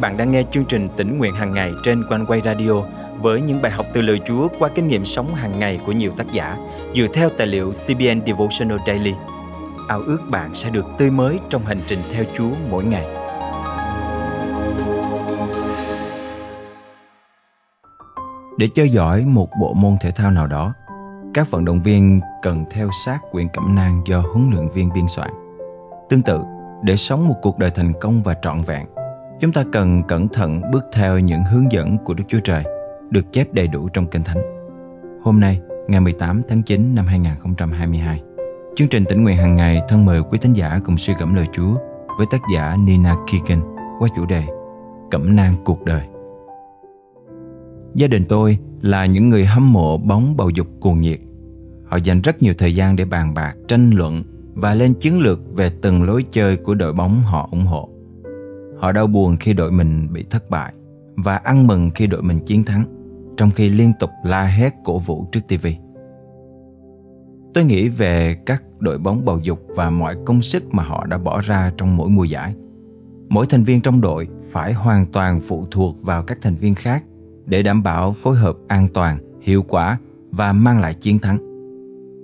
bạn đang nghe chương trình Tĩnh Nguyện Hàng Ngày trên Quang Quay Radio với những bài học từ lời Chúa qua kinh nghiệm sống hàng ngày của nhiều tác giả dựa theo tài liệu CBN Devotional Daily. Ao ước bạn sẽ được tươi mới trong hành trình theo Chúa mỗi ngày. Để chơi giỏi một bộ môn thể thao nào đó, các vận động viên cần theo sát quyển cẩm nang do huấn luyện viên biên soạn. Tương tự, để sống một cuộc đời thành công và trọn vẹn, chúng ta cần cẩn thận bước theo những hướng dẫn của Đức Chúa Trời, được chép đầy đủ trong Kinh Thánh. Hôm nay, ngày 18 tháng 9 năm 2022, chương trình Tĩnh Nguyện Hàng Ngày thân mời quý thính giả cùng suy gẫm lời Chúa với tác giả Nina Keegan qua chủ đề Cẩm nang cuộc đời. Gia đình tôi là những người hâm mộ bóng bầu dục cuồng nhiệt. Họ dành rất nhiều thời gian để bàn bạc, tranh luận và lên chiến lược về từng lối chơi của đội bóng họ ủng hộ. Họ đau buồn khi đội mình bị thất bại và ăn mừng khi đội mình chiến thắng, trong khi liên tục la hét cổ vũ trước TV. Tôi nghĩ về các đội bóng bầu dục và mọi công sức mà họ đã bỏ ra trong mỗi mùa giải. Mỗi thành viên trong đội phải hoàn toàn phụ thuộc vào các thành viên khác để đảm bảo phối hợp an toàn, hiệu quả và mang lại chiến thắng.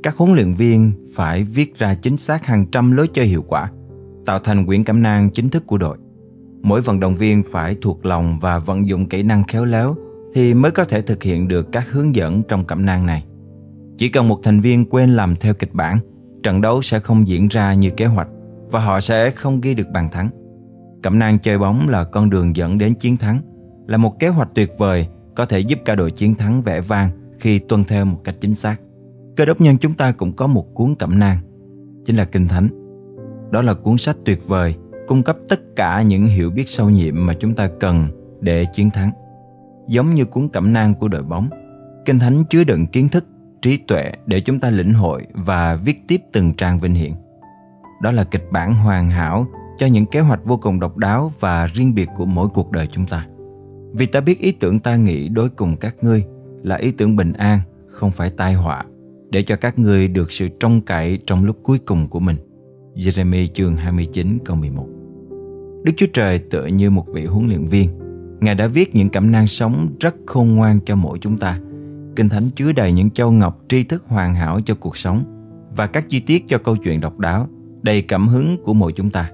Các huấn luyện viên phải viết ra chính xác hàng trăm lối chơi hiệu quả, tạo thành quyển cẩm nang chính thức của đội. Mỗi vận động viên phải thuộc lòng và vận dụng kỹ năng khéo léo thì mới có thể thực hiện được các hướng dẫn trong cẩm nang này. Chỉ cần một thành viên quên làm theo kịch bản, trận đấu sẽ không diễn ra như kế hoạch và họ sẽ không ghi được bàn thắng. Cẩm nang chơi bóng là con đường dẫn đến chiến thắng, là một kế hoạch tuyệt vời có thể giúp cả đội chiến thắng vẻ vang khi tuân theo một cách chính xác. Cơ đốc nhân chúng ta cũng có một cuốn cẩm nang, chính là Kinh Thánh. Đó là cuốn sách tuyệt vời, cung cấp tất cả những hiểu biết sâu nhiệm mà chúng ta cần để chiến thắng. Giống như cuốn cẩm nang của đội bóng, Kinh Thánh chứa đựng kiến thức, trí tuệ để chúng ta lĩnh hội và viết tiếp từng trang vinh hiển. Đó là kịch bản hoàn hảo cho những kế hoạch vô cùng độc đáo và riêng biệt của mỗi cuộc đời chúng ta. Vì ta biết ý tưởng ta nghĩ đối cùng các ngươi là ý tưởng bình an, không phải tai họa, để cho các ngươi được sự trông cậy trong lúc cuối cùng của mình. Giê-rê-mi chương 29 câu 11. Đức Chúa Trời tựa như một vị huấn luyện viên. Ngài đã viết những cẩm nang sống rất khôn ngoan cho mỗi chúng ta. Kinh Thánh chứa đầy những châu ngọc tri thức hoàn hảo cho cuộc sống và các chi tiết cho câu chuyện độc đáo, đầy cảm hứng của mỗi chúng ta.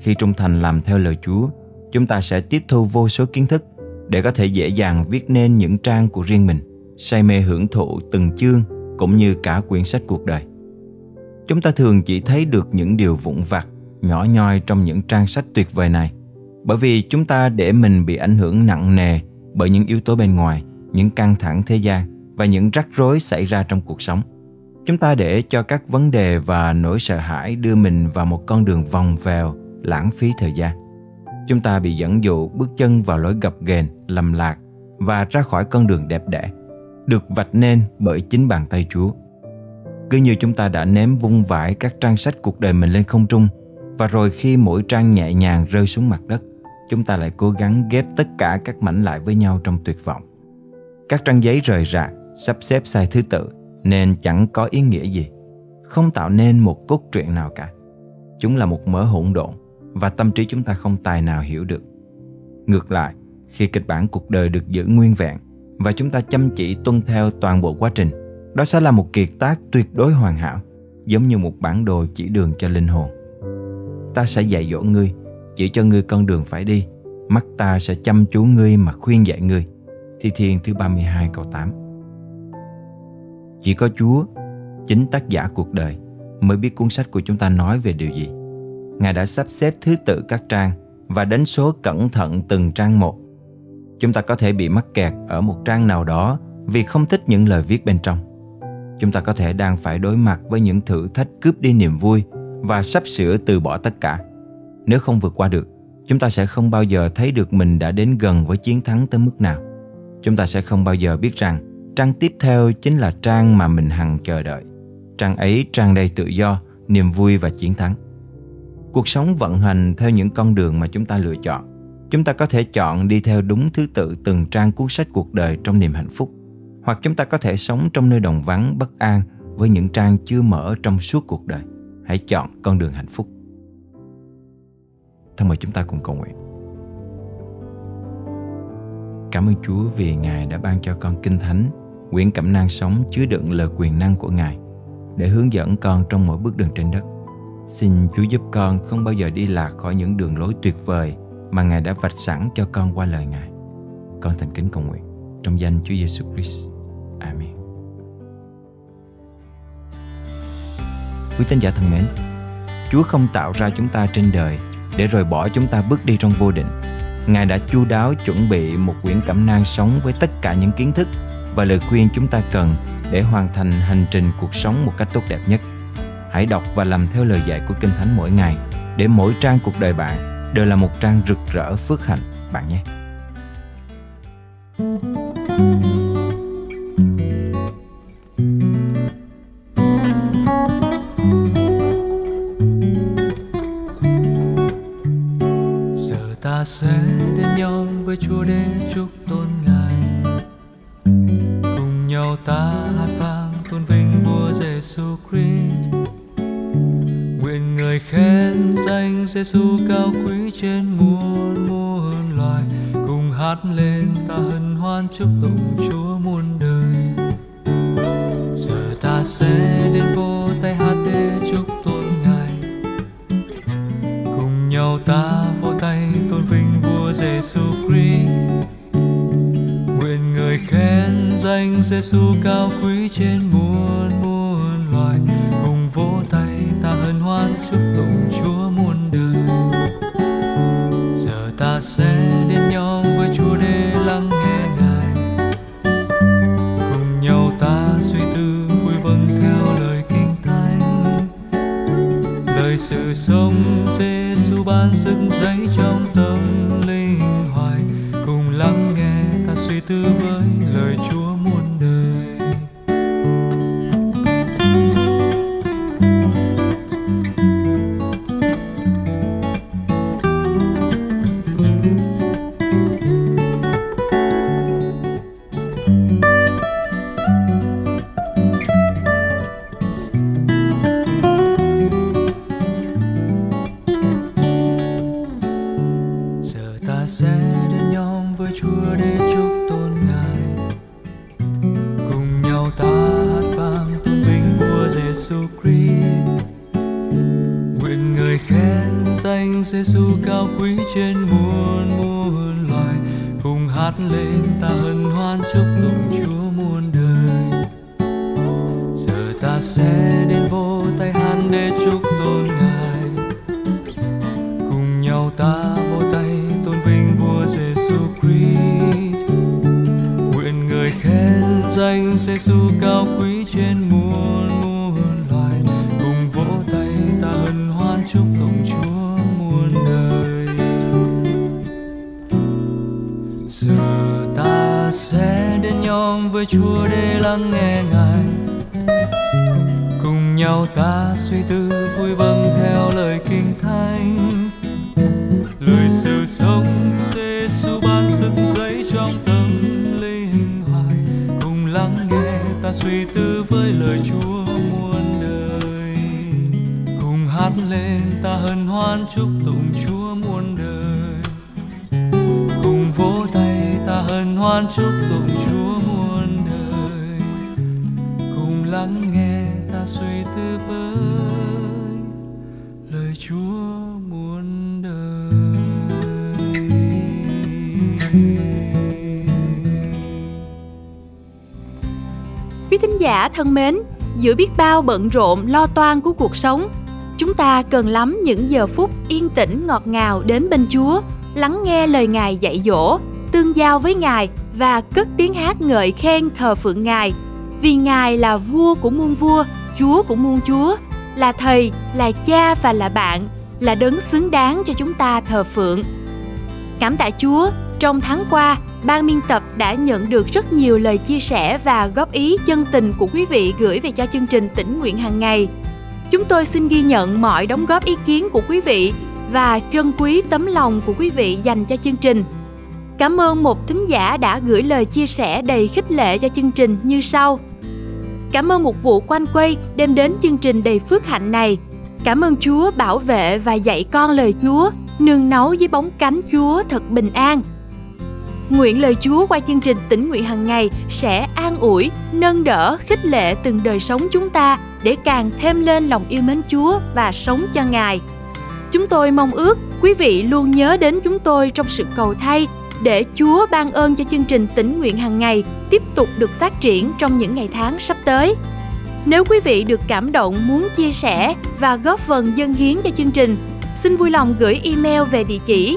Khi trung thành làm theo lời Chúa, chúng ta sẽ tiếp thu vô số kiến thức để có thể dễ dàng viết nên những trang của riêng mình, say mê hưởng thụ từng chương cũng như cả quyển sách cuộc đời. Chúng ta thường chỉ thấy được những điều vụn vặt, nhỏ nhoi trong những trang sách tuyệt vời này, bởi vì chúng ta để mình bị ảnh hưởng nặng nề bởi những yếu tố bên ngoài, những căng thẳng thế gian và những rắc rối xảy ra trong cuộc sống. Chúng ta để cho các vấn đề và nỗi sợ hãi đưa mình vào một con đường vòng vèo, lãng phí thời gian. Chúng ta bị dẫn dụ bước chân vào lối gập ghềnh, lầm lạc và ra khỏi con đường đẹp đẽ, được vạch nên bởi chính bàn tay Chúa. Cứ như chúng ta đã ném vung vãi các trang sách cuộc đời mình lên không trung, và rồi khi mỗi trang nhẹ nhàng rơi xuống mặt đất, chúng ta lại cố gắng ghép tất cả các mảnh lại với nhau trong tuyệt vọng. Các trang giấy rời rạc, sắp xếp sai thứ tự nên chẳng có ý nghĩa gì, không tạo nên một cốt truyện nào cả. Chúng là một mớ hỗn độn và tâm trí chúng ta không tài nào hiểu được. Ngược lại, khi kịch bản cuộc đời được giữ nguyên vẹn và chúng ta chăm chỉ tuân theo toàn bộ quá trình, đó sẽ là một kiệt tác tuyệt đối hoàn hảo, giống như một bản đồ chỉ đường cho linh hồn. Ta sẽ dạy dỗ ngươi, chỉ cho ngươi con đường phải đi, mắt ta sẽ chăm chú ngươi mà khuyên dạy ngươi. Thi Thiên thứ 32 câu 8. Chỉ có Chúa, chính tác giả cuộc đời, mới biết cuốn sách của chúng ta nói về điều gì. Ngài đã sắp xếp thứ tự các trang và đánh số cẩn thận từng trang một. Chúng ta có thể bị mắc kẹt ở một trang nào đó vì không thích những lời viết bên trong. Chúng ta có thể đang phải đối mặt với những thử thách cướp đi niềm vui và sắp sửa từ bỏ tất cả. Nếu không vượt qua được, chúng ta sẽ không bao giờ thấy được mình đã đến gần với chiến thắng tới mức nào. Chúng ta sẽ không bao giờ biết rằng trang tiếp theo chính là trang mà mình hằng chờ đợi. Trang ấy tràn đầy tự do, niềm vui và chiến thắng. Cuộc sống vận hành theo những con đường mà chúng ta lựa chọn. Chúng ta có thể chọn đi theo đúng thứ tự từng trang cuốn sách cuộc đời trong niềm hạnh phúc, hoặc chúng ta có thể sống trong nơi đồng vắng bất an với những trang chưa mở trong suốt cuộc đời. Hãy chọn con đường hạnh phúc. Thân mời chúng ta cùng cầu nguyện. cảm ơn Chúa vì Ngài đã ban cho con Kinh Thánh, quyển cẩm nang sống chứa đựng lời quyền năng của Ngài để hướng dẫn con trong mỗi bước đường trên đất. Xin Chúa giúp con không bao giờ đi lạc khỏi những đường lối tuyệt vời mà Ngài đã vạch sẵn cho con qua lời Ngài. Con thành kính cầu nguyện trong danh Chúa Giêsu Christ. Amen. Quý tín giả thân mến, Chúa không tạo ra chúng ta trên đời để rồi bỏ chúng ta bước đi trong vô định. Ngài đã chu đáo chuẩn bị một quyển cẩm nang sống với tất cả những kiến thức và lời khuyên chúng ta cần để hoàn thành hành trình cuộc sống một cách tốt đẹp nhất. Hãy đọc và làm theo lời dạy của Kinh Thánh mỗi ngày để mỗi trang cuộc đời bạn đều là một trang rực rỡ phước hạnh bạn nhé. Giờ ta sẽ đến nhau với Chúa để chúc tôn Ngài, cùng nhau ta hát vang tôn vinh Vua Giêsu Christ. Nguyện Người khen danh Giêsu cao quý trên muôn muôn loài, cùng hát lên ta hân hoan chúc tụng Chúa muôn đời. Giờ ta sẽ đến vô tay hát để chúc tôn Ngài, cùng nhau ta vỗ tay tôn vinh Vua Giêsu Christ. Nguyện Người khen danh Giêsu cao quý trên muôn muôn loài, cùng vỗ tay ta hân hoan chúc tụng Chúa muôn đời. Giờ ta sẽ đến nhau với Chúa để lắng nghe Ngài, cùng nhau ta suy tư vui vâng theo lời Kinh Thánh, lời sự sống Giêsu ban rực rỡ trong tâm linh hoài, cùng lắng nghe ta suy tư với lời Chúa muôn đời. Chúa để chúc tôn Ngài, cùng nhau ta hát vang tôn vinh Vua Giêsu Christ. Nguyện Người khen danh Giêsu cao quý trên muôn muôn loài, cùng hát lên ta hân hoan chúc tụng Chúa muôn đời. Giờ ta sẽ đến vỗ tay hát để chúc tôn Ngài, cùng nhau ta vỗ tay tôn vinh Vua Giêsu Christ. Nguyện Người khen danh Giêsu cao quý trên muôn muôn loài, cùng vỗ tay ta hân hoan chúc tụng Chúa muôn đời. Giờ ta sẽ đến nhóm với Chúa để lắng nghe Ngài, cùng nhau ta suy tư vui vâng theo lời Kinh Thánh, lời sự sống Giêsu ban rực rỡ trong tâm linh hoài, cùng lắng nghe ta suy tư với lời Chúa muôn đời, cùng hát lên ta hân hoan chúc tụng Chúa muôn đời, cùng vỗ tay ta hân hoan chúc tụng Chúa muôn đời, cùng lắng nghe ta suy tư với lời Chúa muôn đời. Quý thính giả thân mến, giữa biết bao bận rộn lo toan của cuộc sống, chúng ta cần lắm những giờ phút yên tĩnh ngọt ngào đến bên Chúa, lắng nghe lời Ngài dạy dỗ, tương giao với Ngài và cất tiếng hát ngợi khen thờ phượng Ngài. Vì Ngài là Vua của muôn vua, Chúa của muôn chúa, là Thầy, là Cha và là bạn, là đấng xứng đáng cho chúng ta thờ phượng. Cảm tạ Chúa, trong tháng qua, ban biên tập đã nhận được rất nhiều lời chia sẻ và góp ý chân tình của quý vị gửi về cho chương trình Tĩnh Nguyện Hàng Ngày. Chúng tôi xin ghi nhận mọi đóng góp ý kiến của quý vị và trân quý tấm lòng của quý vị dành cho chương trình. Cảm ơn một thính giả đã gửi lời chia sẻ đầy khích lệ cho chương trình như sau. Cảm ơn một vụ Quang Quay đem đến chương trình đầy phước hạnh này. Cảm ơn Chúa bảo vệ và dạy con lời Chúa, nương náu dưới bóng cánh Chúa thật bình an. Nguyện lời Chúa qua chương trình Tĩnh Nguyện Hàng Ngày sẽ an ủi, nâng đỡ, khích lệ từng đời sống chúng ta để càng thêm lên lòng yêu mến Chúa và sống cho Ngài. Chúng tôi mong ước quý vị luôn nhớ đến chúng tôi trong sự cầu thay để Chúa ban ơn cho chương trình Tĩnh Nguyện Hàng Ngày tiếp tục được phát triển trong những ngày tháng sắp tới. Nếu quý vị được cảm động muốn chia sẻ và góp phần dâng hiến cho chương trình, xin vui lòng gửi email về địa chỉ